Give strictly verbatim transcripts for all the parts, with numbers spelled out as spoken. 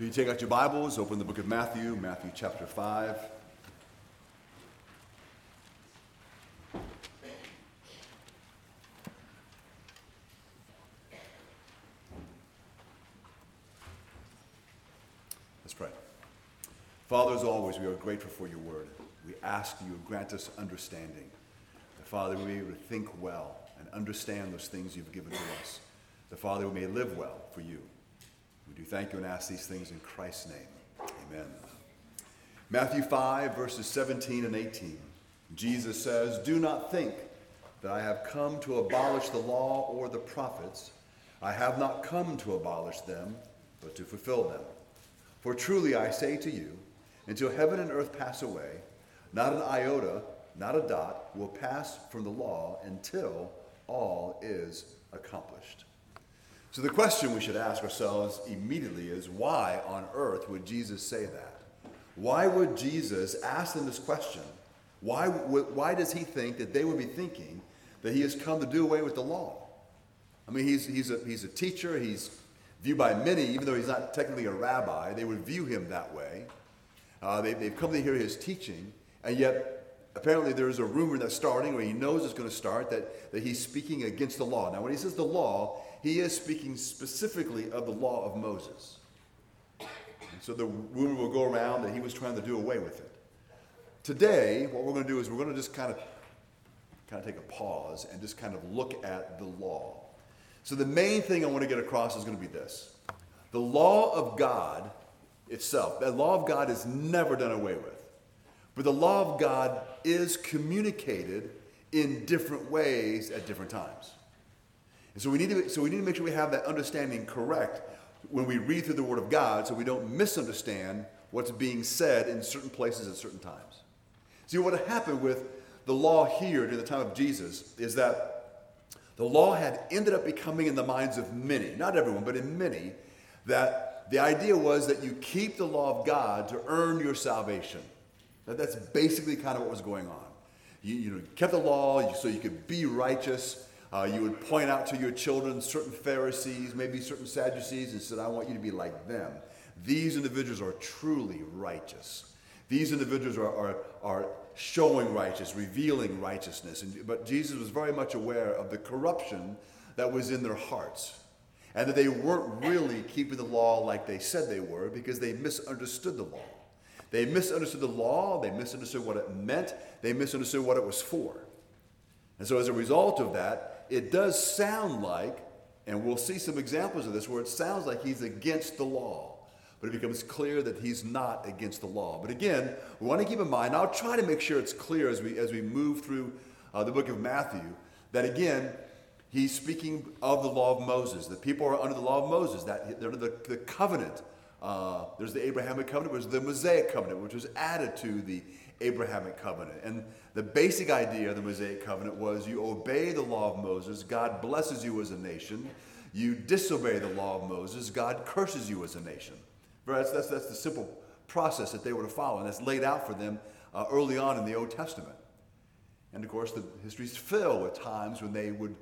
If you take out your Bibles, open the book of Matthew, Matthew chapter five. Let's pray. Father, as always, we are grateful for your word. We ask you to grant us understanding. That, Father, we may be able to think well and understand those things you've given to us. That, Father, we may live well for you. We do thank you and ask these things in Christ's name. Amen. Matthew five, verses seventeen and eighteen. Jesus says, "Do not think that I have come to abolish the law or the prophets. I have not come to abolish them, but to fulfill them. For truly I say to you, until heaven and earth pass away, not an iota, not a dot will pass from the law until all is accomplished." So the question we should ask ourselves immediately is, why on earth would Jesus say that? Why would Jesus ask them this question? Why, why does he think that they would be thinking that he has come to do away with the law? I mean, he's, he's, a, he's a teacher. He's viewed by many, even though he's not technically a rabbi, they would view him that way. Uh, they, they've come to hear his teaching, and yet apparently there's a rumor that's starting, or he knows it's going to start, that, that he's speaking against the law. Now, when he says the law, he is speaking specifically of the law of Moses. And so the rumor will go around that he was trying to do away with it. Today, what we're going to do is we're going to just kind of, kind of take a pause and just kind of look at the law. So the main thing I want to get across is going to be this. The law of God itself, that law of God is never done away with. But the law of God is communicated in different ways at different times. So we need to so we need to make sure we have that understanding correct when we read through the Word of God, so we don't misunderstand what's being said in certain places at certain times. See, what happened with the law here during the time of Jesus is that the law had ended up becoming in the minds of many, not everyone, but in many, that the idea was that you keep the law of God to earn your salvation. That that's basically kind of what was going on. You, you know, kept the law so you could be righteous. Uh, you would point out to your children certain Pharisees, maybe certain Sadducees, and said, "I want you to be like them. These individuals are truly righteous. These individuals are are, are showing righteousness, revealing righteousness." And, but Jesus was very much aware of the corruption that was in their hearts, and that they weren't really keeping the law like they said they were, because they misunderstood the law. They misunderstood the law. They misunderstood what it meant. They misunderstood what it was for. And so as a result of that, it does sound like, and we'll see some examples of this, where it sounds like he's against the law. But it becomes clear that he's not against the law. But again, we want to keep in mind, and I'll try to make sure it's clear as we as we move through uh, the book of Matthew, that again, he's speaking of the law of Moses. The people are under the law of Moses. That they're under the, the covenant. Uh, there's the Abrahamic covenant, which is the Mosaic covenant, which was added to the Abrahamic covenant. And the basic idea of the Mosaic covenant was you obey the law of Moses, God blesses you as a nation. You disobey the law of Moses, God curses you as a nation. That's, that's, that's the simple process that they were to follow, and that's laid out for them uh, early on in the Old Testament. And of course, the history's filled with times when they would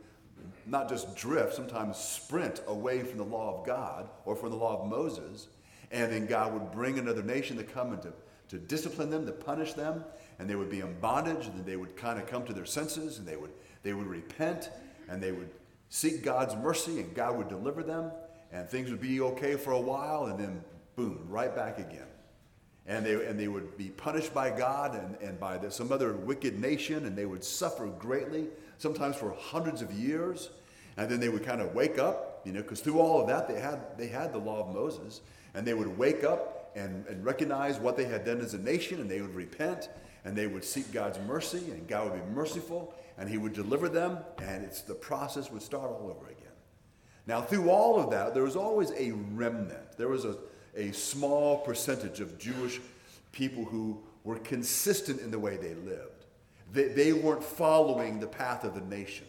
not just drift, sometimes sprint away from the law of God or from the law of Moses, and then God would bring another nation to come into to discipline them, to punish them, and they would be in bondage, and then they would kind of come to their senses, and they would they would repent, and they would seek God's mercy, and God would deliver them, and things would be okay for a while, and then boom, right back again. And they and they would be punished by God and, and by the, some other wicked nation, and they would suffer greatly, sometimes for hundreds of years, and then they would kind of wake up, you know, because through all of that, they had they had the law of Moses, and they would wake up, And, and recognize what they had done as a nation, and they would repent, and they would seek God's mercy, and God would be merciful, and he would deliver them, and it's the process would start all over again. Now, through all of that, there was always a remnant. There was a, a small percentage of Jewish people who were consistent in the way they lived. They, they weren't following the path of the nation.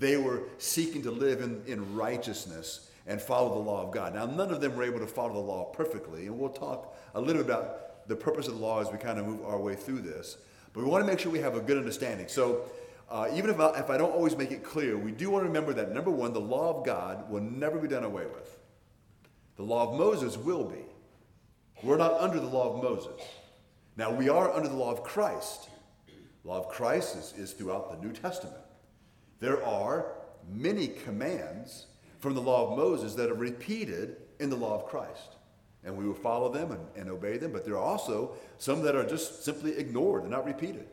They were seeking to live in, in righteousness and follow the law of God. Now, none of them were able to follow the law perfectly, and we'll talk a little bit about the purpose of the law as we kind of move our way through this, but we want to make sure we have a good understanding. So uh, even if I, if I don't always make it clear, we do want to remember that, number one, the law of God will never be done away with. The law of Moses will be. We're not under the law of Moses. Now, we are under the law of Christ. The law of Christ is, is throughout the New Testament. There are many commands from the law of Moses that are repeated in the law of Christ. And we will follow them and, and obey them, but there are also some that are just simply ignored and not repeated.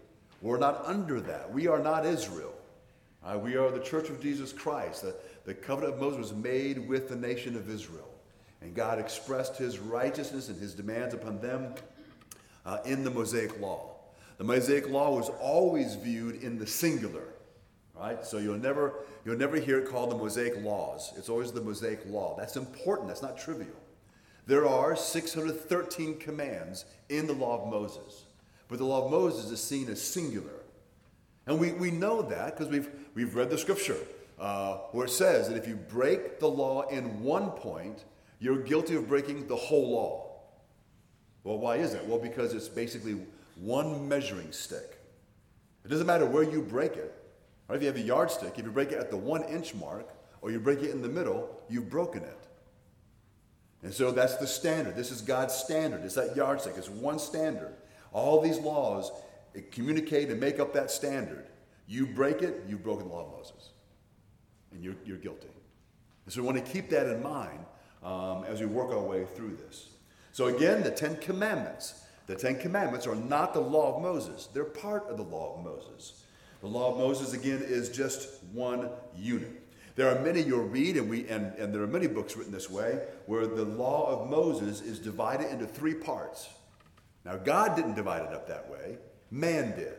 We're not under that. We are not Israel. Uh, we are the Church of Jesus Christ. The, the covenant of Moses was made with the nation of Israel. And God expressed his righteousness and his demands upon them uh, in the Mosaic Law. The Mosaic Law was always viewed in the singular, right? So you'll never, you'll never hear it called the Mosaic Laws. It's always the Mosaic Law. That's important. That's not trivial. There are six hundred thirteen commands in the law of Moses. But the law of Moses is seen as singular. And we, we know that because we've, we've read the scripture uh, where it says that if you break the law in one point, you're guilty of breaking the whole law. Well, why is that? Well, because it's basically one measuring stick. It doesn't matter where you break it. Right? If you have a yardstick, if you break it at the one inch mark or you break it in the middle, you've broken it. And so that's the standard. This is God's standard. It's that yardstick. It's one standard. All these laws communicate and make up that standard. You break it, you've broken the law of Moses. And you're, you're guilty. And so we want to keep that in mind um, as we work our way through this. So again, the Ten Commandments. The Ten Commandments are not the law of Moses. They're part of the law of Moses. The law of Moses, again, is just one unit. There are many you'll read, and we and, and there are many books written this way, where the law of Moses is divided into three parts. Now, God didn't divide it up that way. Man did.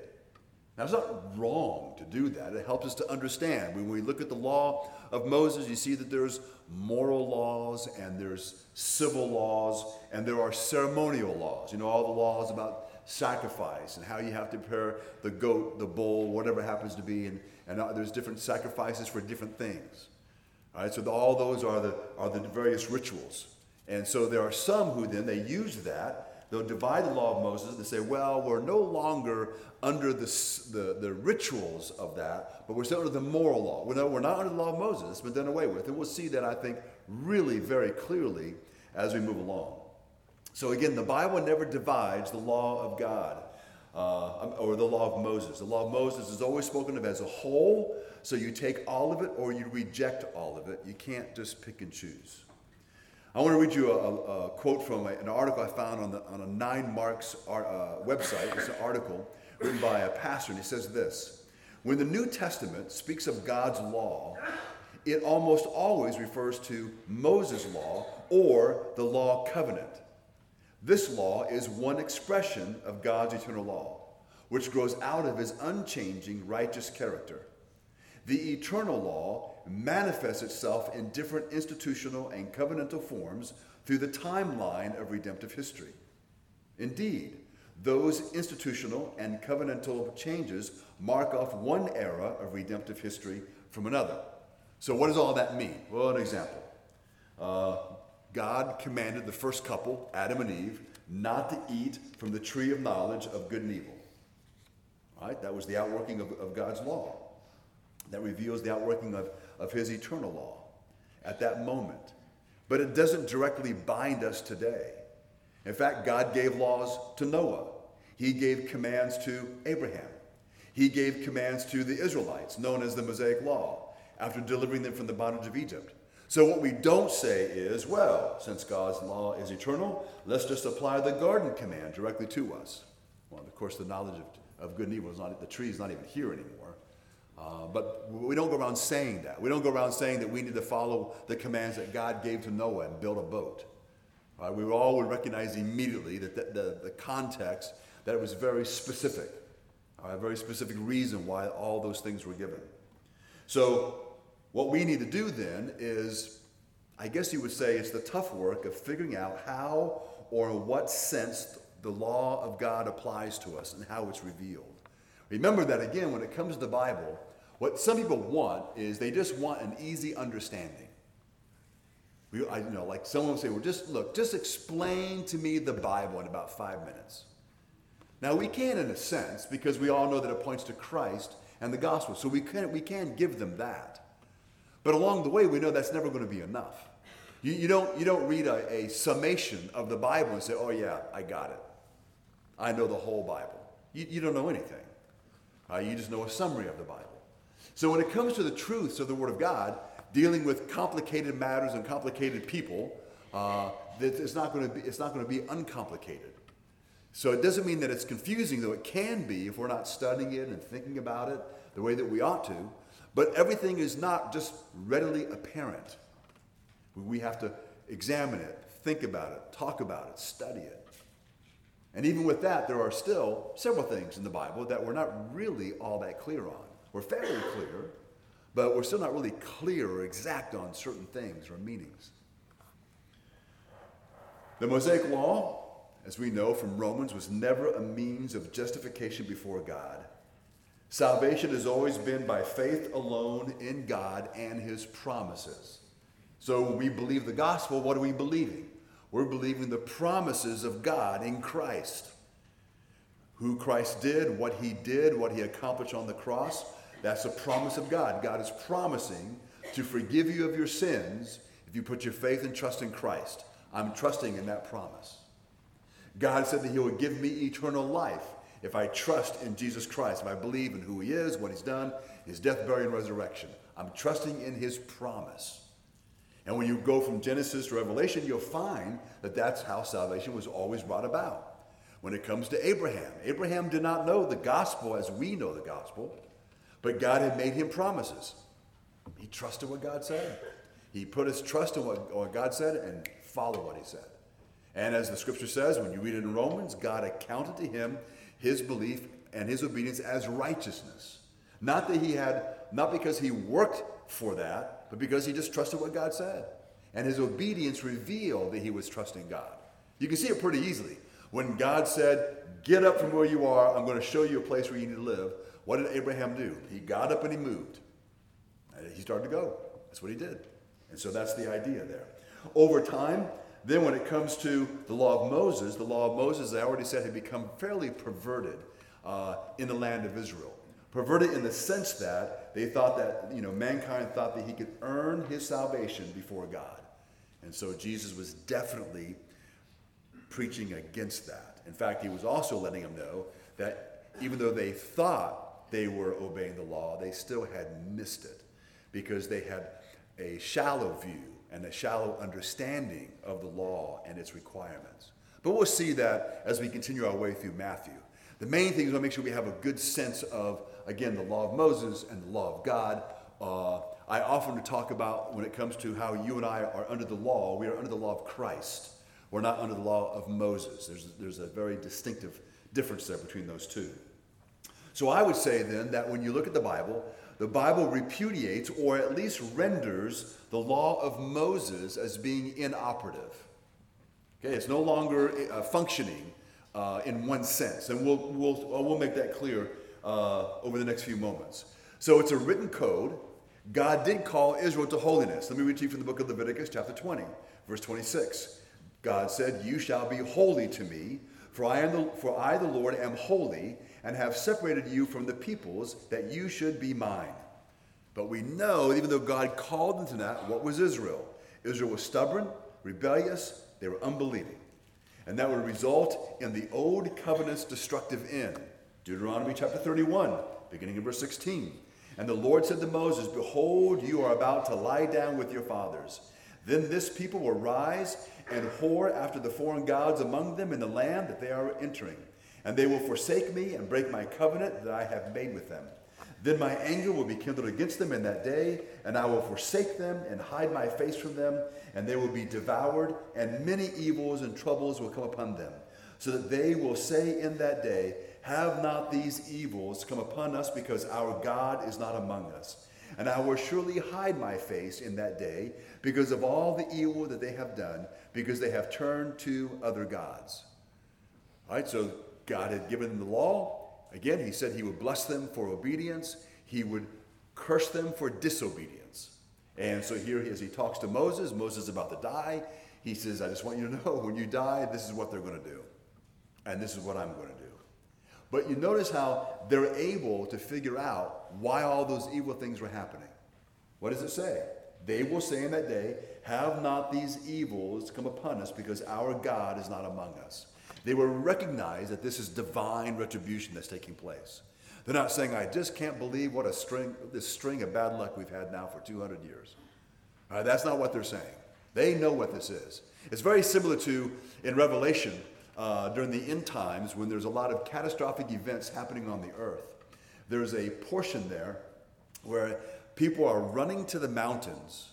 Now, it's not wrong to do that. It helps us to understand. When we look at the law of Moses, you see that there's moral laws, and there's civil laws, and there are ceremonial laws. You know, all the laws about sacrifice and how you have to prepare the goat, the bull, whatever happens to be, and, and there's different sacrifices for different things. All right, so the, all those are the are the various rituals. And so there are some who then, they use that. They'll divide the law of Moses and say, well, we're no longer under the, the, the rituals of that, but we're still under the moral law. We're not, we're not under the law of Moses. It's been done away with. And we'll see that, I think, really very clearly as we move along. So again, the Bible never divides the law of God uh, or the law of Moses. The law of Moses is always spoken of as a whole, so you take all of it or you reject all of it. You can't just pick and choose. I want to read you a, a, a quote from a, an article I found on, the, on a Nine Marks art, uh, website. It's an article written by a pastor, and he says this: when the New Testament speaks of God's law, it almost always refers to Moses' law or the law covenant. This law is one expression of God's eternal law, which grows out of his unchanging righteous character. The eternal law manifests itself in different institutional and covenantal forms through the timeline of redemptive history. Indeed, those institutional and covenantal changes mark off one era of redemptive history from another. So what does all that mean? Well, an example. Uh, God commanded the first couple, Adam and Eve, not to eat from the tree of knowledge of good and evil. All right, that was the outworking of, of God's law. That reveals the outworking of, of his eternal law at that moment. But it doesn't directly bind us today. In fact, God gave laws to Noah. He gave commands to Abraham. He gave commands to the Israelites, known as the Mosaic Law, after delivering them from the bondage of Egypt. So what we don't say is, well, since God's law is eternal, let's just apply the garden command directly to us. Well, of course, the knowledge of, of good and evil is not, the tree is not even here anymore. Uh, but we don't go around saying that. We don't go around saying that we need to follow the commands that God gave to Noah and build a boat. All right, we all would recognize immediately that the, the, the context, that it was very specific, all right, a very specific reason why all those things were given. So what we need to do then is, I guess you would say, it's the tough work of figuring out how or in what sense the law of God applies to us and how it's revealed. Remember that, again, when it comes to the Bible, what some people want is they just want an easy understanding. We, I, you know, like someone will say, well, just look, just explain to me the Bible in about five minutes. Now, we can in a sense, because we all know that it points to Christ and the gospel, so we can, we can give them that. But along the way, we know that's never going to be enough. You, you don't you don't read a, a summation of the Bible and say, oh yeah, I got it. I know the whole Bible. You, you don't know anything. Uh, you just know a summary of the Bible. So when it comes to the truths of the Word of God, dealing with complicated matters and complicated people, uh, it's not going to be it's not going to be uncomplicated. So it doesn't mean that it's confusing, though it can be if we're not studying it and thinking about it the way that we ought to. But everything is not just readily apparent. We have to examine it, think about it, talk about it, study it. And even with that, there are still several things in the Bible that we're not really all that clear on. We're fairly clear, but we're still not really clear or exact on certain things or meanings. The Mosaic Law, as we know from Romans, was never a means of justification before God. Salvation has always been by faith alone in God and his promises. So when we believe the gospel, what are we believing? We're believing the promises of God in Christ. Who Christ did, what he did, what he accomplished on the cross, that's a promise of God. God is promising to forgive you of your sins if you put your faith and trust in Christ. I'm trusting in that promise. God said that he would give me eternal life if I trust in Jesus Christ, if I believe in who he is, what he's done, his death, burial, and resurrection. I'm trusting in his promise. And when you go from Genesis to Revelation, you'll find that that's how salvation was always brought about. When it comes to Abraham, Abraham did not know the gospel as we know the gospel, but God had made him promises. He trusted what God said. He put his trust in what, what God said and followed what he said. And as the scripture says, when you read it in Romans, God accounted to him his belief and his obedience as righteousness. Not that he had, not because he worked for that, but because he just trusted what God said. And his obedience revealed that he was trusting God. You can see it pretty easily. When God said, get up from where you are, I'm going to show you a place where you need to live. What did Abraham do? He got up and he moved. And he started to go. That's what he did. And so that's the idea there. Over time, then when it comes to the law of Moses, the law of Moses, I already said, had become fairly perverted uh, in the land of Israel. Perverted in the sense that they thought that, you know, mankind thought that he could earn his salvation before God. And so Jesus was definitely preaching against that. In fact, he was also letting them know that even though they thought they were obeying the law, they still had missed it because they had a shallow view and a shallow understanding of the law and its requirements. But we'll see that as we continue our way through Matthew. The main thing is to make sure we have a good sense of, again, the law of Moses and the law of God. Uh, I often talk about when it comes to how you and I are under the law, we are under the law of Christ. We're not under the law of Moses. There's, there's a very distinctive difference there between those two. So I would say then that when you look at the Bible, the Bible repudiates or at least renders the law of Moses as being inoperative. Okay, it's no longer uh, functioning uh, in one sense. And we'll, we'll, we'll make that clear uh, over the next few moments. So it's a written code. God did call Israel to holiness. Let me read to you from the book of Leviticus, chapter twenty, verse twenty-six. God said, you shall be holy to me, for I, am the, for I, the Lord, am holy, and have separated you from the peoples, that you should be mine. But we know, even though God called them to that, what was Israel? Israel was stubborn, rebellious, they were unbelieving. And that would result in the old covenant's destructive end. Deuteronomy chapter thirty-one, beginning in verse sixteen. And the Lord said to Moses, behold, you are about to lie down with your fathers. Then this people will rise and whore after the foreign gods among them in the land that they are entering. And they will forsake me and break my covenant that I have made with them. Then my anger will be kindled against them in that day, and I will forsake them and hide my face from them, and they will be devoured, and many evils and troubles will come upon them, so that they will say in that day, have not these evils come upon us, because our God is not among us. And I will surely hide my face in that day because of all the evil that they have done, because they have turned to other gods. All right, so God had given them the law. Again, he said he would bless them for obedience. He would curse them for disobedience. And so here, as he talks to Moses, Moses is about to die. He says, I just want you to know, when you die, this is what they're going to do. And this is what I'm going to do. But you notice how they're able to figure out why all those evil things were happening. What does it say? They will say in that day, have not these evils come upon us, because our God is not among us. They will recognize that this is divine retribution that's taking place. They're not saying, I just can't believe what a string, this string of bad luck we've had now for two hundred years. All right, that's not what they're saying. They know what this is. It's very similar to in Revelation uh, during the end times when there's a lot of catastrophic events happening on the earth. There's a portion there where people are running to the mountains,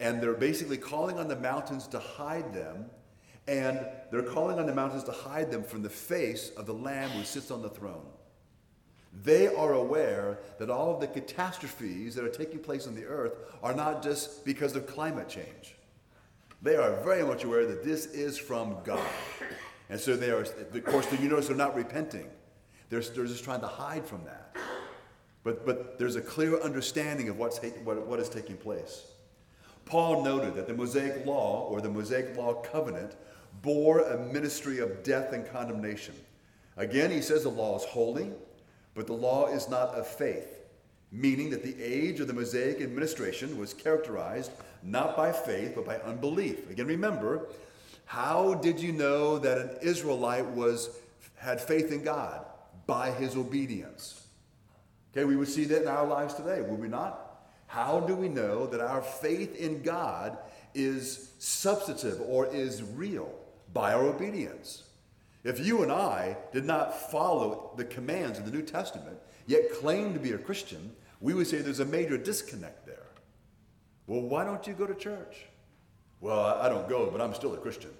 and they're basically calling on the mountains to hide them, and they're calling on the mountains to hide them from the face of the Lamb who sits on the throne. They are aware that all of the catastrophes that are taking place on the earth are not just because of climate change. They are very much aware that this is from God. And so they are, of course, you notice they're not repenting. They're, they're just trying to hide from that. But, but there's a clear understanding of what's, what, what is taking place. Paul noted that the Mosaic Law, or the Mosaic Law covenant, bore a ministry of death and condemnation. Again, he says the law is holy, but the law is not of faith, meaning that the age of the Mosaic administration was characterized not by faith, but by unbelief. Again, remember, how did you know that an Israelite was had faith in God? By his obedience. Okay, we would see that in our lives today, would we not? How do we know that our faith in God is substantive or is real? By our obedience. If you and I did not follow the commands of the New Testament, yet claim to be a Christian, we would say there's a major disconnect there. Well, why don't you go to church? Well, I don't go, but I'm still a Christian.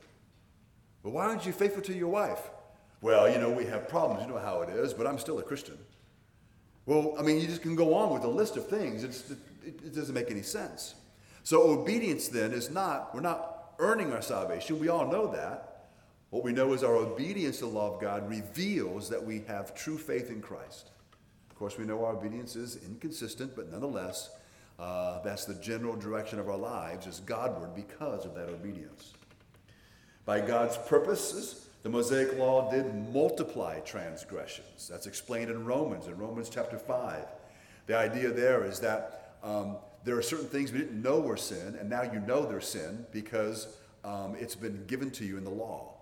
Well, why aren't you faithful to your wife? Well, you know, we have problems, you know how it is, but I'm still a Christian. Well, I mean, you just can go on with a list of things. It's, it, it doesn't make any sense. So obedience then is not, we're not earning our salvation. We all know that. What we know is our obedience to the law of God reveals that we have true faith in Christ. Of course, we know our obedience is inconsistent, but nonetheless, uh, that's the general direction of our lives is Godward because of that obedience. By God's purposes, the Mosaic Law did multiply transgressions. That's explained in Romans, in Romans chapter five. The idea there is that um, there are certain things we didn't know were sin, and now you know they're sin because um, it's been given to you in the law.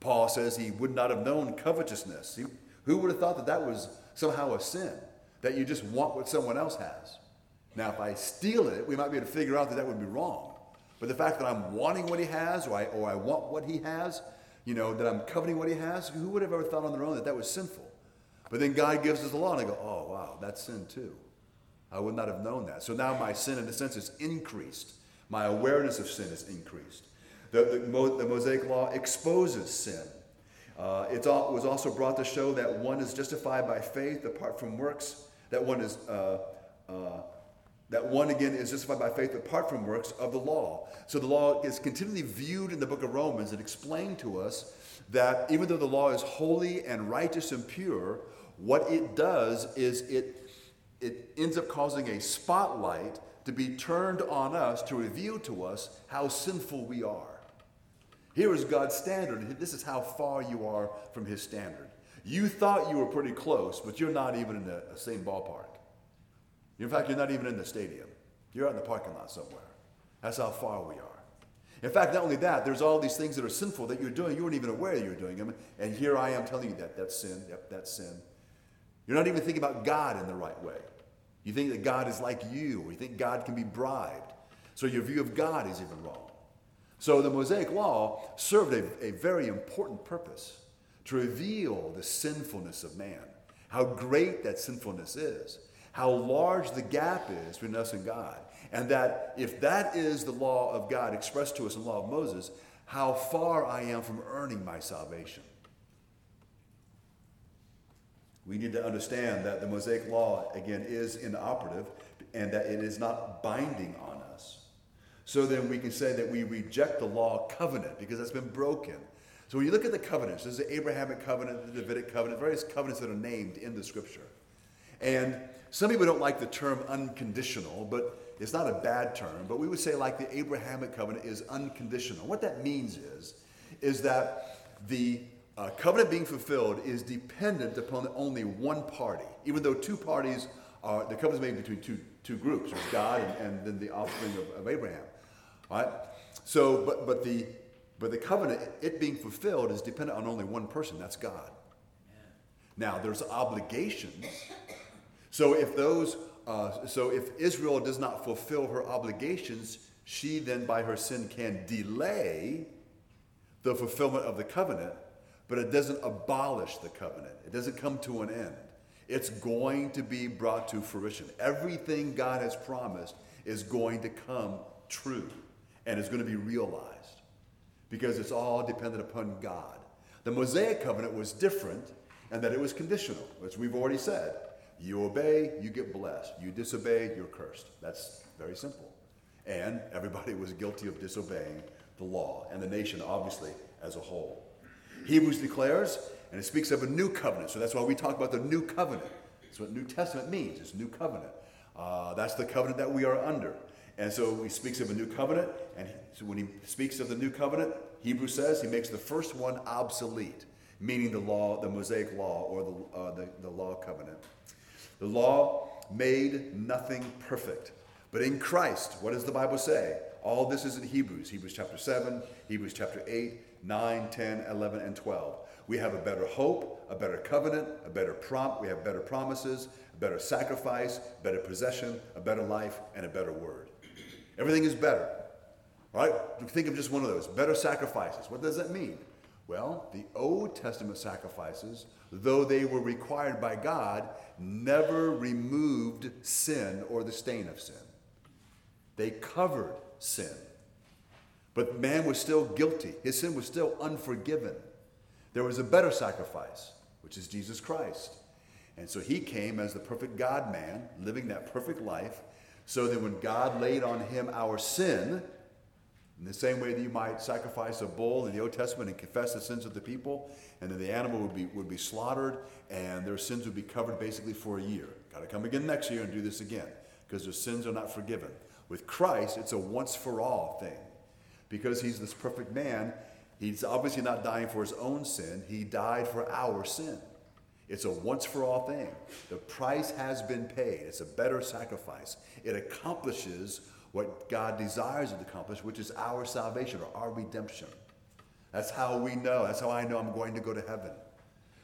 Paul says he would not have known covetousness. He, who would have thought that that was somehow a sin, that you just want what someone else has? Now, if I steal it, we might be able to figure out that that would be wrong. But the fact that I'm wanting what he has, or I, or I want what he has, you know, that I'm coveting what he has, who would have ever thought on their own that that was sinful? But then God gives us the law, and I go, oh, wow, that's sin too. I would not have known that. So now my sin, in a sense, is increased. My awareness of sin is increased. The, the, the Mosaic Law exposes sin. Uh, it was also brought to show that one is justified by faith apart from works, that one is... Uh, uh, That one, again, is justified by faith apart from works of the law. So the law is continually viewed in the book of Romans and explained to us that even though the law is holy and righteous and pure, what it does is it, it ends up causing a spotlight to be turned on us to reveal to us how sinful we are. Here is God's standard. This is how far you are from his standard. You thought you were pretty close, but you're not even in the same ballpark. In fact, you're not even in the stadium. You're out in the parking lot somewhere. That's how far we are. In fact, not only that, there's all these things that are sinful that you're doing. You weren't even aware that you were doing them. And here I am telling you that that's sin. Yep, that's sin. You're not even thinking about God in the right way. You think that God is like you, or you think God can be bribed. So your view of God is even wrong. So the Mosaic Law served a, a very important purpose, to reveal the sinfulness of man, how great that sinfulness is, how large the gap is between us and God. And that if that is the law of God expressed to us in the law of Moses, how far I am from earning my salvation. We need to understand that the Mosaic Law, again, is inoperative and that it is not binding on us. So then we can say that we reject the law covenant because that's been broken. So when you look at the covenants, there's the Abrahamic covenant, the Davidic covenant, various covenants that are named in the scripture. And some people don't like the term unconditional, but it's not a bad term. But we would say like the Abrahamic covenant is unconditional. What that means is, is that the uh, covenant being fulfilled is dependent upon only one party, even though two parties are the covenant is made between two two groups: there's God and, and then the offspring of, of Abraham. All right. So, but but the but the covenant, it being fulfilled, is dependent on only one person. That's God. Now there's obligations. So if those, uh, so if Israel does not fulfill her obligations, she then by her sin can delay the fulfillment of the covenant, but it doesn't abolish the covenant. It doesn't come to an end. It's going to be brought to fruition. Everything God has promised is going to come true and is going to be realized because it's all dependent upon God. The Mosaic covenant was different and that it was conditional, which we've already said. You obey, you get blessed. You disobey, you're cursed. That's very simple. And everybody was guilty of disobeying the law and the nation, obviously, as a whole. Hebrews declares, and it speaks of a new covenant. So that's why we talk about the new covenant. That's what New Testament means. It's new covenant. Uh, that's the covenant that we are under. And so he speaks of a new covenant. And he, so when he speaks of the new covenant, Hebrews says he makes the first one obsolete, meaning the law, the Mosaic law, or the, uh, the, the law covenant. The law made nothing perfect. But in Christ, what does the Bible say? All this is in Hebrews. Hebrews chapter seven, Hebrews chapter eight, nine, ten, eleven, and twelve. We have a better hope, a better covenant, a better prompt. We have better promises, a better sacrifice, better possession, a better life, and a better word. Everything is better. All right? Think of just one of those. Better sacrifices. What does that mean? Well, the Old Testament sacrifices, though they were required by God, never removed sin or the stain of sin. They covered sin. But man was still guilty. His sin was still unforgiven. There was a better sacrifice, which is Jesus Christ. And so he came as the perfect God-man, living that perfect life, so that when God laid on him our sin, in the same way that you might sacrifice a bull in the Old Testament and confess the sins of the people, and then the animal would be would be slaughtered, and their sins would be covered basically for a year. Got to come again next year and do this again, because their sins are not forgiven. With Christ, it's a once-for-all thing. Because he's this perfect man, he's obviously not dying for his own sin. He died for our sin. It's a once-for-all thing. The price has been paid. It's a better sacrifice. It accomplishes what God desires it to accomplish, which is our salvation or our redemption. That's how we know. That's how I know I'm going to go to heaven.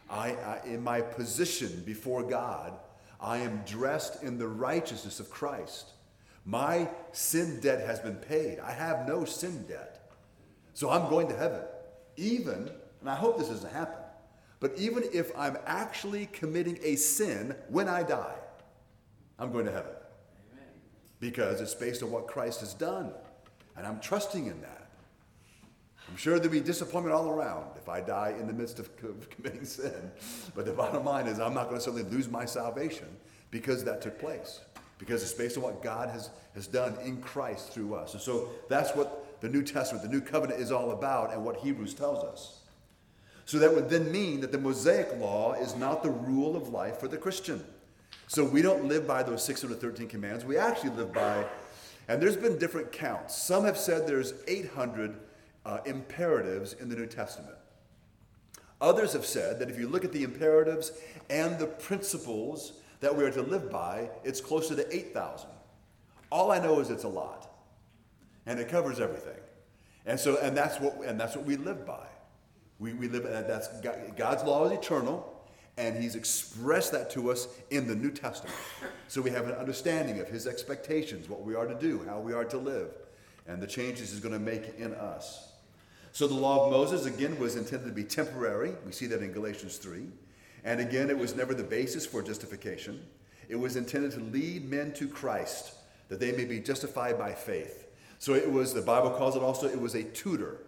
I, I, in my position before God, I am dressed in the righteousness of Christ. My sin debt has been paid. I have no sin debt. So I'm going to heaven. Even, and I hope this doesn't happen, but even if I'm actually committing a sin when I die, I'm going to heaven. Because it's based on what Christ has done. And I'm trusting in that. I'm sure there'll be disappointment all around if I die in the midst of committing sin. But the bottom line is I'm not going to suddenly lose my salvation because that took place. Because it's based on what God has, has done in Christ through us. And so that's what the New Testament, the New Covenant is all about and what Hebrews tells us. So that would then mean that the Mosaic Law is not the rule of life for the Christian. So we don't live by those six hundred thirteen commands. We actually live by, and there's been different counts. Some have said there's eight hundred uh, imperatives in the New Testament. Others have said that if you look at the imperatives and the principles that we are to live by, it's closer to eight thousand. All I know is it's a lot, and it covers everything. And so, and that's what, and that's what we live by. We we live, and that's God's law is eternal. And he's expressed that to us in the New Testament. So we have an understanding of his expectations, what we are to do, how we are to live, and the changes he's going to make in us. So the law of Moses, again, was intended to be temporary. We see that in Galatians three. And again, it was never the basis for justification. It was intended to lead men to Christ, that they may be justified by faith. So it was, the Bible calls it also, it was a tutor,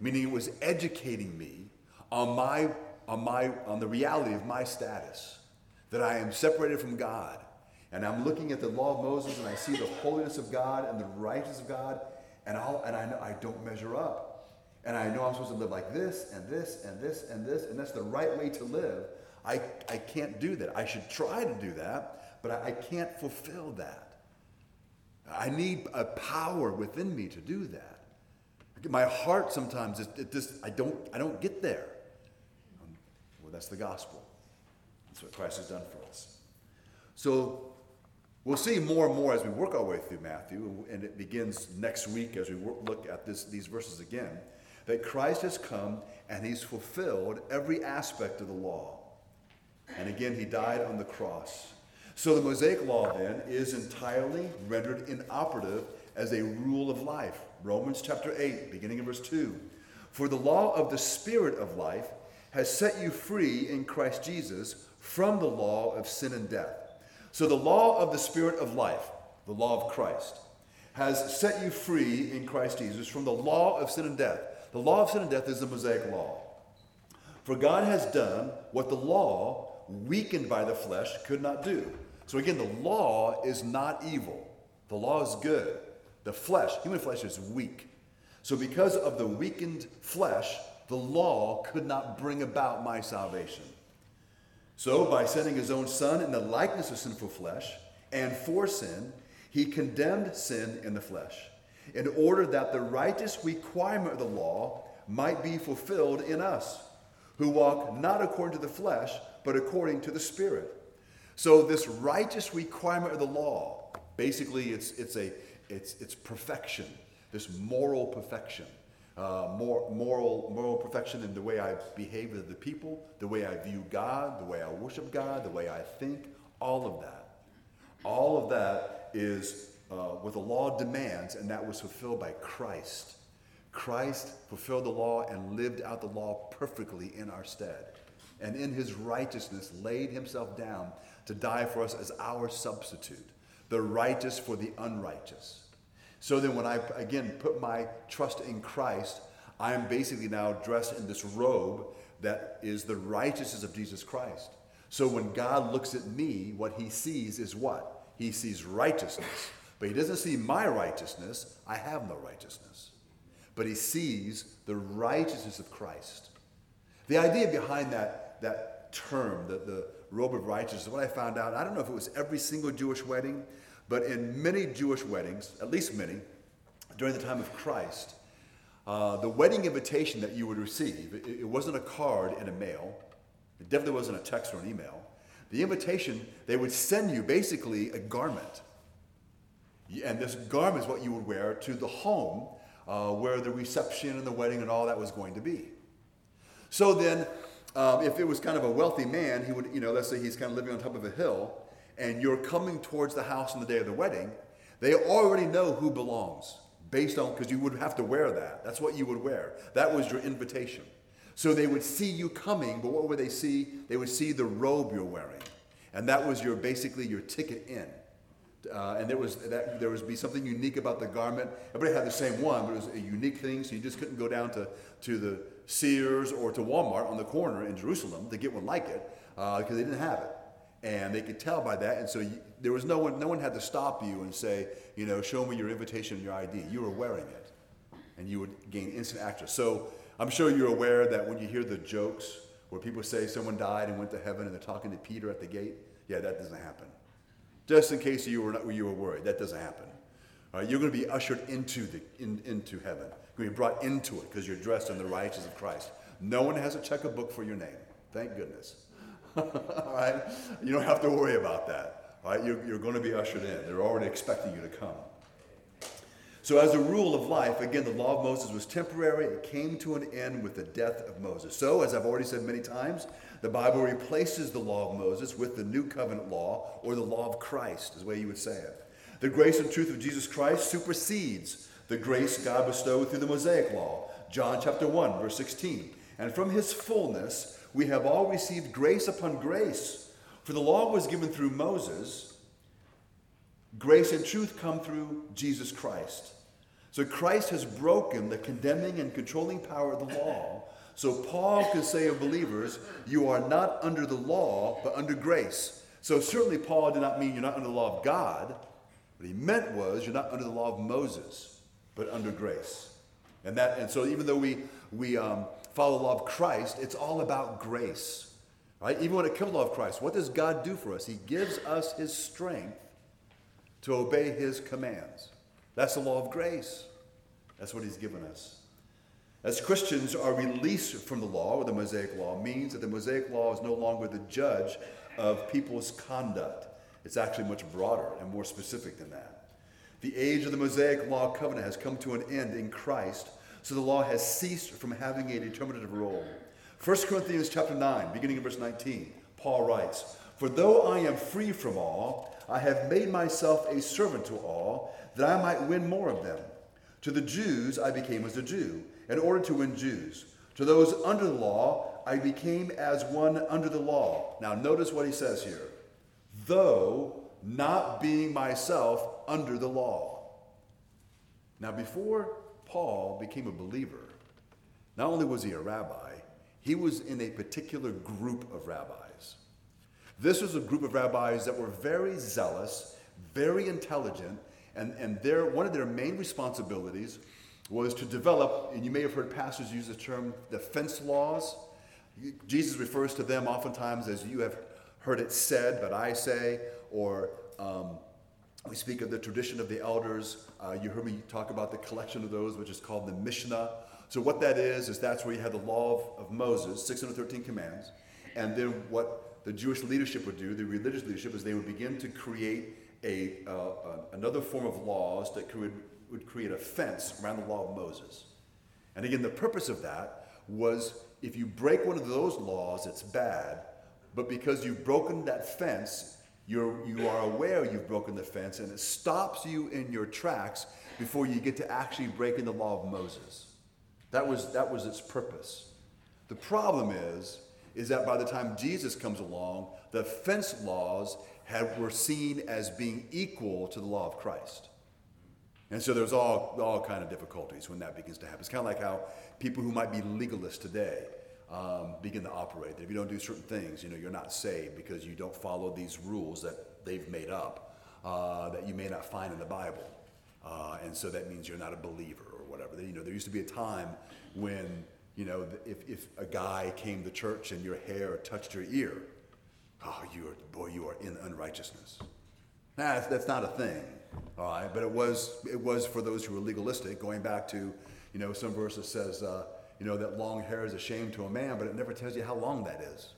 meaning it was educating me on my On my on the reality of my status, that I am separated from God, and I'm looking at the law of Moses, and I see the holiness of God and the righteousness of God, and I and I know I don't measure up, and I know I'm supposed to live like this and this and this and this, and that's the right way to live. I I can't do that. I should try to do that, but I, I can't fulfill that. I need a power within me to do that. My heart sometimes it, it just I don't I don't get there. That's the gospel. That's what Christ has done for us. So We'll see more and more as we work our way through Matthew, and it begins next week as we work, look at this, these verses again, that Christ has come and he's fulfilled every aspect of the law. And again, he died on the cross. So the Mosaic law then is entirely rendered inoperative as a rule of life. Romans chapter eight, beginning in verse two. For the law of the Spirit of life has set you free in Christ Jesus from the law of sin and death. So the law of the Spirit of life, the law of Christ, has set you free in Christ Jesus from the law of sin and death. The law of sin and death is the Mosaic law. For God has done what the law, weakened by the flesh, could not do. So again, the law is not evil. The law is good. The flesh, human flesh, is weak. So because of the weakened flesh, the law could not bring about my salvation. So by sending his own son in the likeness of sinful flesh and for sin, he condemned sin in the flesh in order that the righteous requirement of the law might be fulfilled in us who walk not according to the flesh, but according to the Spirit. So this righteous requirement of the law, basically it's it's a it's it's perfection, this moral perfection. Uh, more, moral moral perfection in the way I behave with the people, the way I view God, the way I worship God, the way I think, all of that. All of that is uh, what the law demands, and that was fulfilled by Christ. Christ fulfilled the law and lived out the law perfectly in our stead, and in his righteousness laid himself down to die for us as our substitute, the righteous for the unrighteous. So then when I, again, put my trust in Christ, I am basically now dressed in this robe that is the righteousness of Jesus Christ. So when God looks at me, what he sees is what? He sees righteousness. But he doesn't see my righteousness. I have no righteousness. But he sees the righteousness of Christ. The idea behind that, that term, the, the robe of righteousness, what I found out, I don't know if it was every single Jewish wedding, but in many Jewish weddings, at least many, during the time of Christ, uh, the wedding invitation that you would receive, it, it wasn't a card in a mail. It definitely wasn't a text or an email. The invitation, they would send you basically a garment. And this garment is what you would wear to the home uh, where the reception and the wedding and all that was going to be. So then, um, if it was kind of a wealthy man, he would, you know, let's say he's kind of living on top of a hill, and you're coming towards the house on the day of the wedding, they already know who belongs based on, because you would have to wear that. That's what you would wear. That was your invitation. So they would see you coming, but what would they see? They would see the robe you're wearing. And that was your basically your ticket in. Uh, and there was that there would be something unique about the garment. Everybody had the same one, but it was a unique thing, so you just couldn't go down to, to the Sears or to Walmart on the corner in Jerusalem to get one like it, uh, because they didn't have it. And they could tell by that, and so you, there was no one. No one had to stop you and say, you know, show me your invitation and your I D. You were wearing it, and you would gain instant access. So I'm sure you're aware that when you hear the jokes where people say someone died and went to heaven, and they're talking to Peter at the gate, yeah, that doesn't happen. Just in case you were not, you were worried, that doesn't happen. All right, you're going to be ushered into the in, into heaven. You're going to be brought into it because you're dressed in the righteousness of Christ. No one has a checkbook for your name. Thank goodness. All right, you don't have to worry about that. All right, you're, you're going to be ushered in. They're already expecting you to come. So as a rule of life, again, the law of Moses was temporary. It came to an end with the death of Moses. So as I've already said many times, the Bible replaces the law of Moses with the new covenant law, or the law of Christ is the way you would say it. The grace and truth of Jesus Christ supersedes the grace God bestowed through the Mosaic law. John chapter one, verse sixteen. And from his fullness, we have all received grace upon grace. For the law was given through Moses. Grace and truth come through Jesus Christ. So Christ has broken the condemning and controlling power of the law. So Paul could say of believers, you are not under the law, but under grace. So certainly Paul did not mean you're not under the law of God. What he meant was you're not under the law of Moses, but under grace. And that, and so even though we, we um, follow the law of Christ, it's all about grace, right? Even when it comes to the law of Christ, what does God do for us? He gives us his strength to obey his commands. That's the law of grace. That's what he's given us. As Christians, our release from the law, or the Mosaic law, means that the Mosaic law is no longer the judge of people's conduct. It's actually much broader and more specific than that. The age of the Mosaic Law covenant has come to an end in Christ, so the law has ceased from having a determinative role. First Corinthians chapter nine, beginning in verse nineteen, Paul writes, "For though I am free from all, I have made myself a servant to all, that I might win more of them. To the Jews I became as a Jew, in order to win Jews. To those under the law, I became as one under the law." Now notice what he says here. "Though not being myself under the law." Now before Paul became a believer, not only was he a rabbi, he was in a particular group of rabbis. This was a group of rabbis that were very zealous, very intelligent, and, and their, one of their main responsibilities was to develop, and you may have heard pastors use the term, the fence laws. Jesus refers to them oftentimes as, "You have heard it said, but I say," or um, we speak of the tradition of the elders. Uh, you heard me talk about the collection of those, which is called the Mishnah. So what that is, is that's where you had the law of, of Moses, six hundred thirteen commands, and then what the Jewish leadership would do, the religious leadership, is they would begin to create a uh, uh, another form of laws that could would create a fence around the law of Moses. And again, the purpose of that was, if you break one of those laws, it's bad, but because you've broken that fence, you're, you are aware you've broken the fence, and it stops you in your tracks before you get to actually breaking the law of Moses. That was, that was its purpose. The problem is, is that by the time Jesus comes along, the fence laws have, were seen as being equal to the law of Christ. And so there's all, all kind of difficulties when that begins to happen. It's kind of like how people who might be legalists today um, begin to operate. That if you don't do certain things, you know, you're not saved because you don't follow these rules that they've made up uh, that you may not find in the Bible. Uh, and so that means you're not a believer or whatever. You know, there used to be a time when, you know, if, if a guy came to church and your hair touched your ear, oh, you are, boy, you are in unrighteousness. Nah, that's not a thing. All right, but it was it was for those who were legalistic, going back to, you know, some verse that says, uh, you know, that long hair is a shame to a man, but it never tells you how long that is.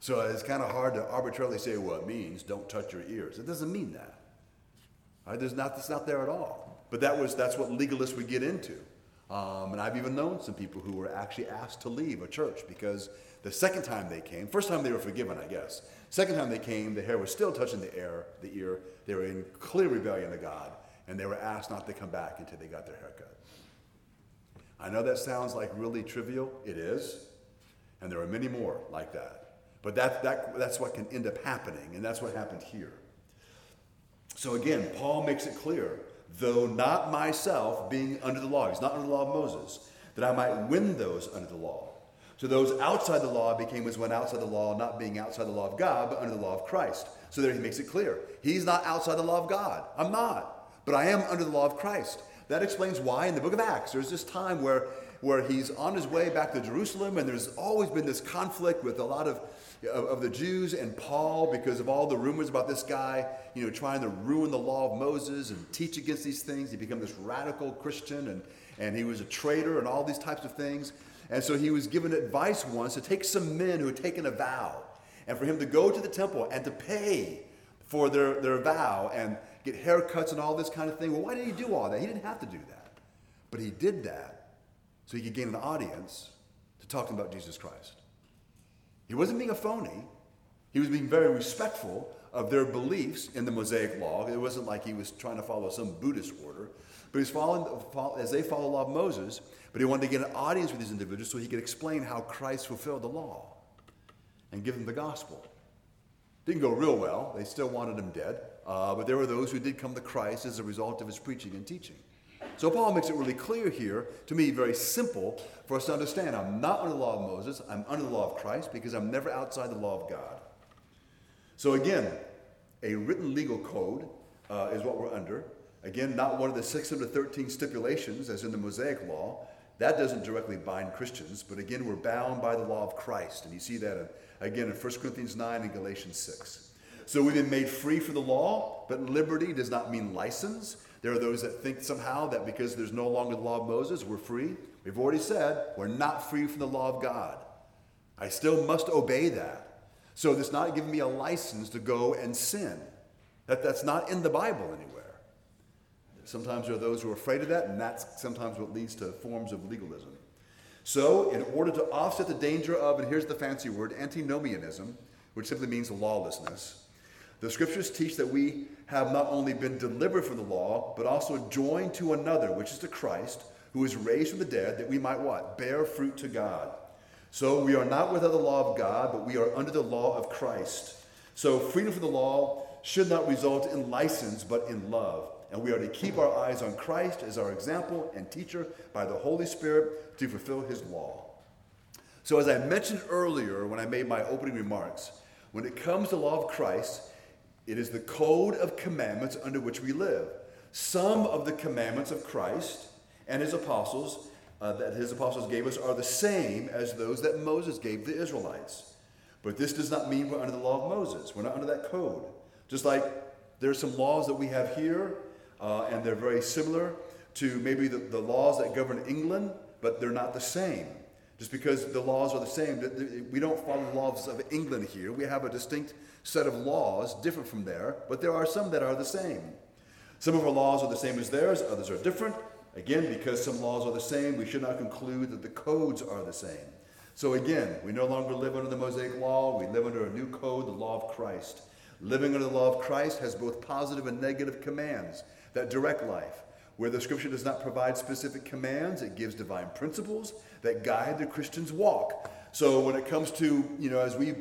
So it's kind of hard to arbitrarily say, well, it means don't touch your ears. It doesn't mean that. All right, there's not, it's not there at all. But that was that's what legalists would get into. Um, and I've even known some people who were actually asked to leave a church because the second time they came, first time they were forgiven, I guess. Second time they came, the hair was still touching the air, the ear. They were in clear rebellion to God, and they were asked not to come back until they got their haircut. I know that sounds like really trivial. It is, and there are many more like that. But that that that's what can end up happening, and that's what happened here. So again, Paul makes it clear, though not myself being under the law, he's not under the law of Moses, that I might win those under the law. To those outside the law, I became as one outside the law, not being outside the law of God, but under the law of Christ. So there he makes it clear. He's not outside the law of God. I'm not. But I am under the law of Christ. That explains why in the book of Acts, there's this time where, where he's on his way back to Jerusalem, and there's always been this conflict with a lot of, of, of the Jews and Paul because of all the rumors about this guy, you know, trying to ruin the law of Moses and teach against these things. He became this radical Christian, and, and he was a traitor and all these types of things. And so he was given advice once to take some men who had taken a vow and for him to go to the temple and to pay for their, their vow and get haircuts and all this kind of thing. Well, why did he do all that? He didn't have to do that. But he did that so he could gain an audience to talk about Jesus Christ. He wasn't being a phony. He was being very respectful of their beliefs in the Mosaic Law. It wasn't like he was trying to follow some Buddhist order. But he's following, as they follow the law of Moses, but he wanted to get an audience with these individuals so he could explain how Christ fulfilled the law and give them the gospel. Didn't go real well. They still wanted him dead. Uh, but there were those who did come to Christ as a result of his preaching and teaching. So Paul makes it really clear here, to me, very simple for us to understand. I'm not under the law of Moses. I'm under the law of Christ because I'm never outside the law of God. So again, a written legal code uh, is what we're under. Again, not one of the six hundred thirteen stipulations as in the Mosaic Law. That doesn't directly bind Christians, but again, we're bound by the law of Christ. And you see that in, again in First Corinthians nine and Galatians six. So we've been made free from the law, but liberty does not mean license. There are those that think somehow that because there's no longer the law of Moses, we're free. We've already said we're not free from the law of God. I still must obey that. So that's not giving me a license to go and sin. That, that's not in the Bible anywhere. Sometimes there are those who are afraid of that, and that's sometimes what leads to forms of legalism. So, in order to offset the danger of, and here's the fancy word, antinomianism, which simply means lawlessness, the scriptures teach that we have not only been delivered from the law, but also joined to another, which is to Christ, who is raised from the dead, that we might what? Bear fruit to God. So we are not without the law of God, but we are under the law of Christ. So freedom from the law should not result in license, but in love. And we are to keep our eyes on Christ as our example and teacher by the Holy Spirit to fulfill his law. So as I mentioned earlier when I made my opening remarks, when it comes to the law of Christ, it is the code of commandments under which we live. Some of the commandments of Christ and his apostles uh, that his apostles gave us are the same as those that Moses gave the Israelites. But this does not mean we're under the law of Moses. We're not under that code. Just like there are some laws that we have here, uh, and they're very similar to maybe the, the laws that govern England, but they're not the same. Just because the laws are the same, we don't follow the laws of England here. We have a distinct set of laws different from there, but there are some that are the same. Some of our laws are the same as theirs, others are different. Again, because some laws are the same, we should not conclude that the codes are the same. So again, we no longer live under the Mosaic law, we live under a new code, the law of Christ. Living under the law of Christ has both positive and negative commands that direct life. Where the scripture does not provide specific commands, it gives divine principles that guide the Christian's walk. So when it comes to, you know, as we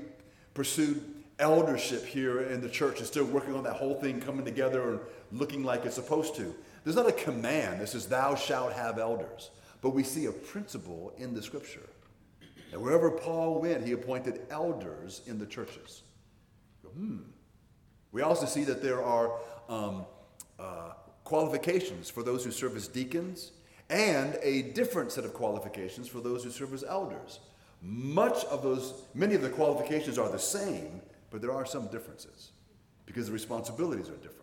pursue eldership here in the church and still working on that whole thing coming together and looking like it's supposed to, there's not a command that says, thou shalt have elders. But we see a principle in the scripture. And wherever Paul went, he appointed elders in the churches. Hmm. We also see that there are um, uh, qualifications for those who serve as deacons and a different set of qualifications for those who serve as elders. Much of those, many of the qualifications are the same, but there are some differences because the responsibilities are different.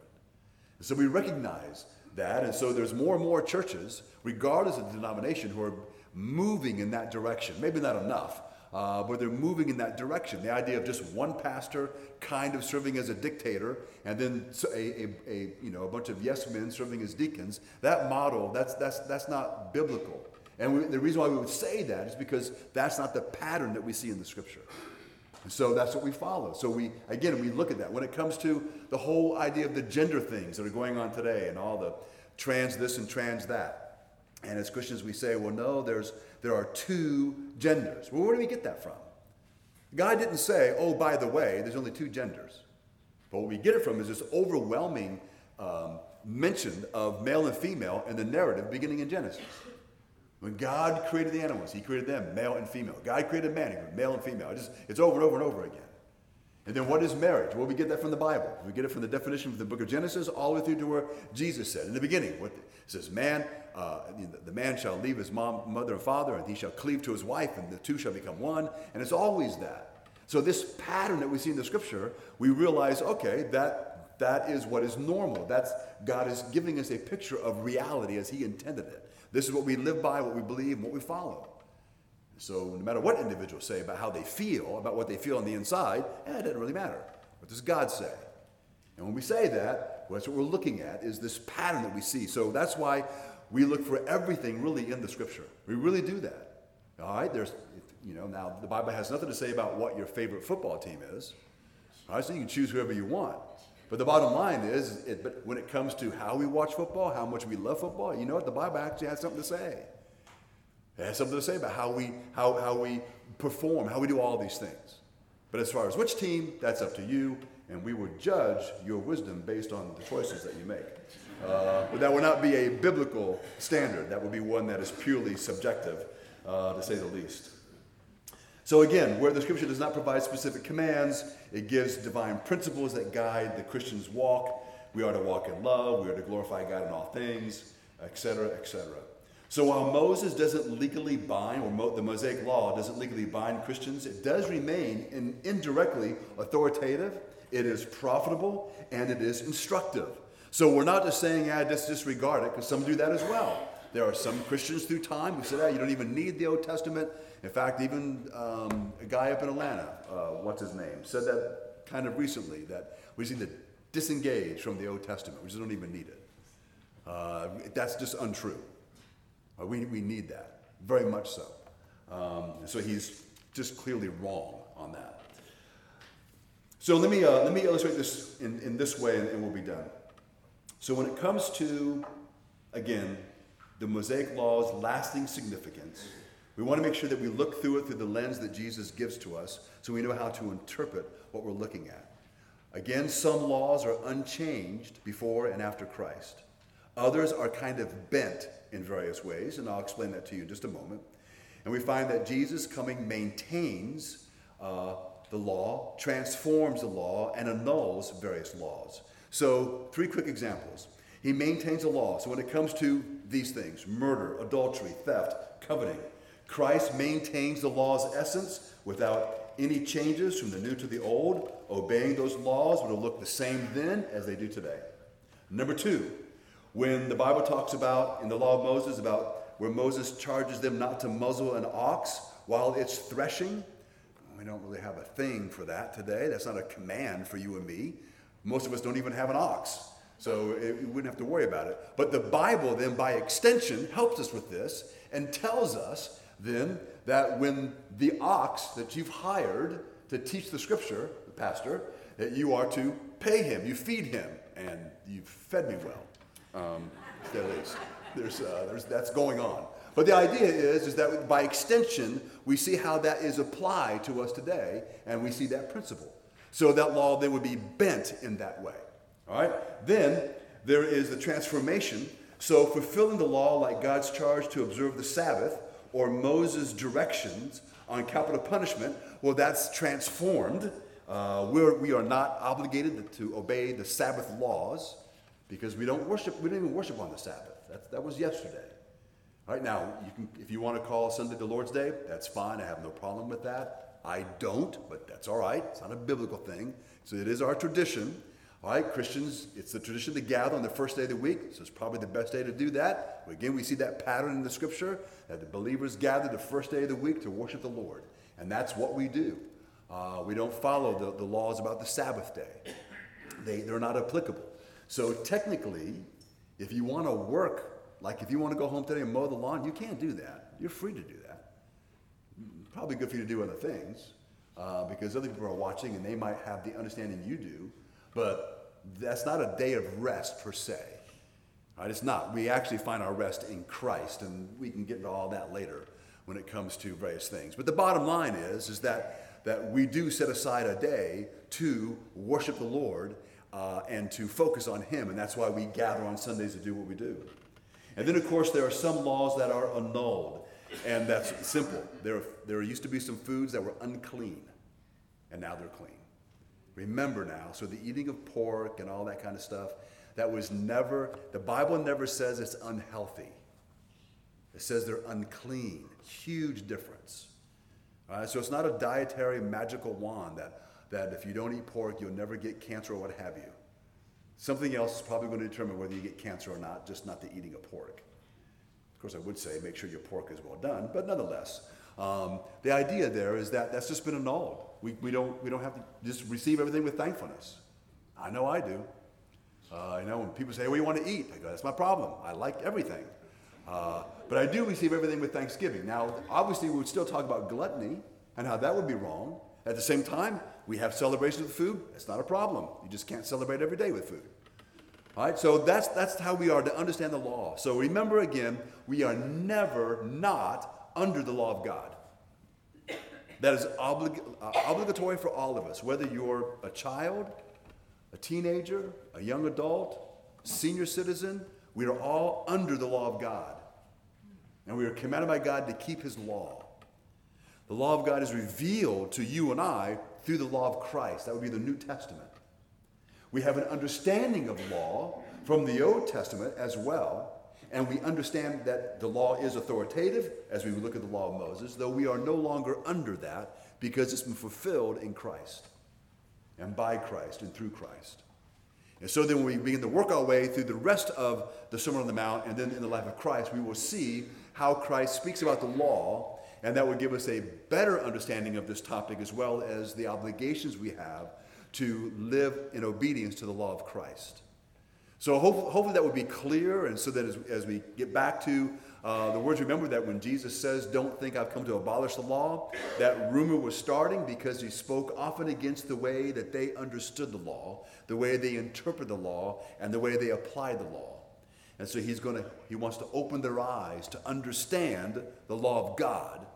And so we recognize that, and so there's more and more churches, regardless of the denomination, who are moving in that direction. Maybe not enough, uh, but they're moving in that direction. The idea of just one pastor kind of serving as a dictator, and then a, a, a you know a bunch of yes men serving as deacons. That model, that's that's that's not biblical. And we, the reason why we would say that is because that's not the pattern that we see in the scripture. And so that's what we follow. So we, again, we look at that. When it comes to the whole idea of the gender things that are going on today and all the trans this and trans that. And as Christians we say, well, no, there's there are two genders. Well, where do we get that from? God didn't say, oh, by the way, there's only two genders. But what we get it from is this overwhelming um, mention of male and female in the narrative beginning in Genesis. When God created the animals, he created them, male and female. God created man, male and female. It's, just, it's over and over and over again. And then what is marriage? Well, we get that from the Bible. We get it from the definition of the book of Genesis all the way through to where Jesus said, in the beginning, what, it says, man, uh, the man shall leave his mom, mother and father, and he shall cleave to his wife, and the two shall become one. And it's always that. So this pattern that we see in the scripture, we realize, okay, that that is what is normal. That's God is giving us a picture of reality as he intended it. This is what we live by, what we believe, and what we follow. So no matter what individuals say about how they feel, about what they feel on the inside, eh, it doesn't really matter. What does God say? And when we say that, well, that's what we're looking at, is this pattern that we see. So that's why we look for everything really in the scripture. We really do that. All right, there's, you know, now the Bible has nothing to say about what your favorite football team is. All right, so you can choose whoever you want. But the bottom line is, it, but when it comes to how we watch football, how much we love football, you know what? The Bible actually has something to say. It has something to say about how we how how we perform, how we do all these things. But as far as which team, that's up to you, and we will judge your wisdom based on the choices that you make. Uh, but that would not be a biblical standard. That would be one that is purely subjective, uh, to say the least. So again, where the scripture does not provide specific commands, it gives divine principles that guide the Christian's walk. We are to walk in love, we are to glorify God in all things, et cetera, et cetera. So while Moses doesn't legally bind, or the Mosaic Law doesn't legally bind Christians, it does remain in, indirectly authoritative, it is profitable, and it is instructive. So we're not just saying, I just disregard it, because some do that as well. There are some Christians through time who said, hey, you don't even need the Old Testament. In fact, even um, a guy up in Atlanta, uh, what's his name, said that kind of recently, that we just need to disengage from the Old Testament. We just don't even need it. Uh, that's just untrue. Uh, we, we need that, very much so. Um, so he's just clearly wrong on that. So let me uh, let me illustrate this in, in this way, and, and we'll be done. So when it comes to, again, the Mosaic Law's lasting significance, we want to make sure that we look through it through the lens that Jesus gives to us, so we know how to interpret what we're looking at. Again, some laws are unchanged before and after Christ. Others are kind of bent in various ways, and I'll explain that to you in just a moment. And we find that Jesus coming maintains uh, the law, transforms the law, and annuls various laws. So, three quick examples. He maintains the law. So when it comes to these things, murder, adultery, theft, coveting, Christ maintains the law's essence without any changes from the new to the old. Obeying those laws would look the same then as they do today. Number two, when the Bible talks about, in the law of Moses, about where Moses charges them not to muzzle an ox while it's threshing. We don't really have a thing for that today. That's not a command for you and me. Most of us don't even have an ox, so it, we wouldn't have to worry about it. But the Bible then, by extension, helps us with this and tells us then that when the ox that you've hired to teach the scripture, the pastor, that you are to pay him, you feed him, and you've fed me well, um, at least. There's, uh, there's, that's going on. But the idea is, is that by extension, we see how that is applied to us today, and we see that principle. So that law, they would be bent in that way. All right? Then there is the transformation. So fulfilling the law like God's charge to observe the Sabbath or Moses' directions on capital punishment, well, that's transformed. Uh, we're, we are not obligated to obey the Sabbath laws because we don't worship. We don't even worship on the Sabbath. That, that was yesterday. All right, now, you can, if you want to call Sunday the Lord's Day, that's fine. I have no problem with that. I don't, but that's all right. It's not a biblical thing. So it is our tradition. All right, Christians, it's the tradition to gather on the first day of the week, so it's probably the best day to do that. But again, we see that pattern in the Scripture, that the believers gather the first day of the week to worship the Lord. And that's what we do. Uh, we don't follow the, the laws about the Sabbath day. They, they're not applicable. So technically, if you want to work, like if you want to go home today and mow the lawn, you can't do that. You're free to do that. Probably good for you to do other things uh, because other people are watching and they might have the understanding you do, but that's not a day of rest per se. Right? It's not. We actually find our rest in Christ, and we can get into all that later when it comes to various things. But the bottom line is, is that, that we do set aside a day to worship the Lord Uh, and to focus on him, and that's why we gather on Sundays to do what we do. And then, of course, there are some laws that are annulled, and that's simple. There, there used to be some foods that were unclean, and now they're clean. Remember now, so the eating of pork and all that kind of stuff, that was never, the Bible never says it's unhealthy. It says they're unclean. Huge difference. All right, so it's not a dietary magical wand that that if you don't eat pork, you'll never get cancer or what have you. Something else is probably going to determine whether you get cancer or not, just not the eating of pork. Of course, I would say make sure your pork is well done, but nonetheless, um, the idea there is that that's just been annulled. We we don't we don't have to just receive everything with thankfulness. I know I do. Uh, I know when people say, hey, what do you want to eat? I go, that's my problem. I like everything. Uh, but I do receive everything with thanksgiving. Now, obviously, we would still talk about gluttony and how that would be wrong. At the same time, we have celebrations with food. It's not a problem. You just can't celebrate every day with food. All right, so that's that's how we are to understand the law. So remember again, we are never not under the law of God. That is oblig- uh, obligatory for all of us, whether you're a child, a teenager, a young adult, senior citizen, we are all under the law of God. And we are commanded by God to keep his law. The law of God is revealed to you and I through the law of Christ. That would be the New Testament. We have an understanding of law from the Old Testament as well, and we understand that the law is authoritative as we look at the law of Moses, though we are no longer under that because it's been fulfilled in Christ and by Christ and through Christ. And so then when we begin to work our way through the rest of the Sermon on the Mount and then in the life of Christ, we will see how Christ speaks about the law, and that will give us a better understanding of this topic as well as the obligations we have to live in obedience to the law of Christ. So hope, hopefully that will be clear, and so that as, as we get back to uh, the words, remember that when Jesus says, "Don't think I've come to abolish the law," that rumor was starting because he spoke often against the way that they understood the law, the way they interpret the law, and the way they applied the law. And so he's going to, he wants to open their eyes to understand the law of God,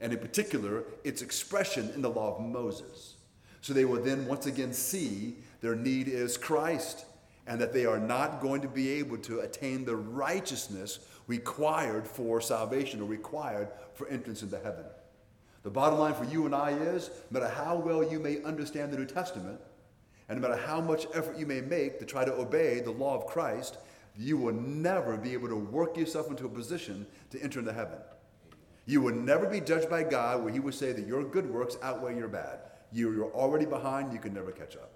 and in particular, its expression in the law of Moses. So they will then once again see their need is Christ, and that they are not going to be able to attain the righteousness required for salvation or required for entrance into heaven. The bottom line for you and I is, no matter how well you may understand the New Testament, and no matter how much effort you may make to try to obey the law of Christ, you will never be able to work yourself into a position to enter into heaven. You will never be judged by God where he would say that your good works outweigh your bad. You're already behind. You can never catch up.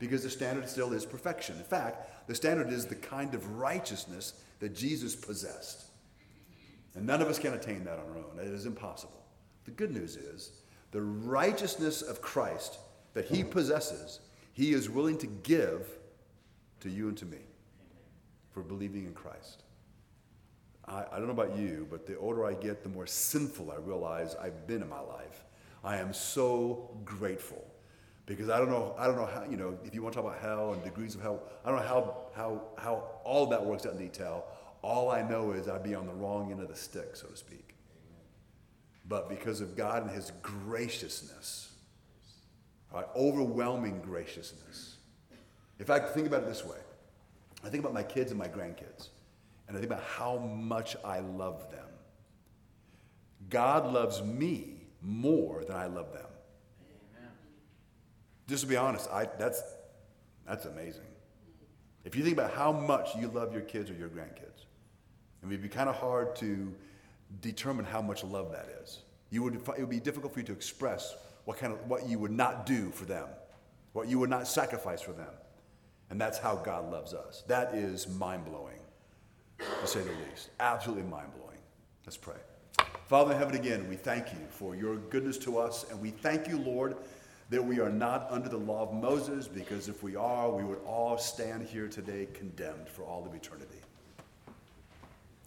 Because the standard still is perfection. In fact, the standard is the kind of righteousness that Jesus possessed. And none of us can attain that on our own. It is impossible. The good news is the righteousness of Christ that he possesses, he is willing to give to you and to me for believing in Christ. I, I don't know about you, but the older I get, the more sinful I realize I've been in my life. I am so grateful, because I don't know, I don't know how, you know, if you want to talk about hell and degrees of hell, I don't know how how how all that works out in detail. All I know is I'd be on the wrong end of the stick, so to speak. But because of God and his graciousness, right, overwhelming graciousness. In fact, think about it this way. I think about my kids and my grandkids, and I think about how much I love them. God loves me more than I love them. Amen. Just to be honest, I, that's that's amazing. If you think about how much you love your kids or your grandkids, I mean, it'd be kind of hard to determine how much love that is. You would it would be difficult for you to express what kind of what you would not do for them, what you would not sacrifice for them. And that's how God loves us. That is mind-blowing, to say the least. Absolutely mind-blowing. Let's pray. Father in heaven, again, we thank you for your goodness to us. And we thank you, Lord, that we are not under the law of Moses, because if we are, we would all stand here today condemned for all of eternity.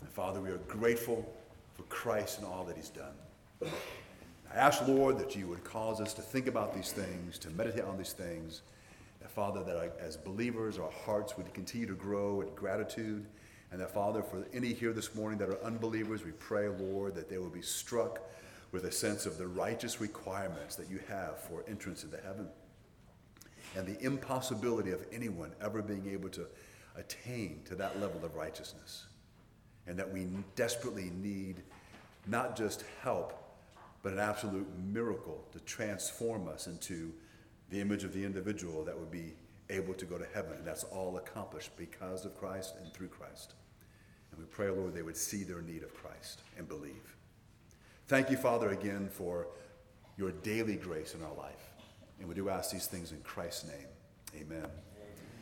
And Father, we are grateful for Christ and all that he's done. I ask, Lord, that you would cause us to think about these things, to meditate on these things, that, Father, that I, as believers, our hearts would continue to grow in gratitude. And that, Father, for any here this morning that are unbelievers, we pray, Lord, that they will be struck with a sense of the righteous requirements that you have for entrance into heaven, and the impossibility of anyone ever being able to attain to that level of righteousness. And that we desperately need not just help, but an absolute miracle to transform us into the image of the individual that would be able to go to heaven. And that's all accomplished because of Christ and through Christ. And we pray, Lord, they would see their need of Christ and believe. Thank you, Father, again for your daily grace in our life. And we do ask these things in Christ's name. Amen.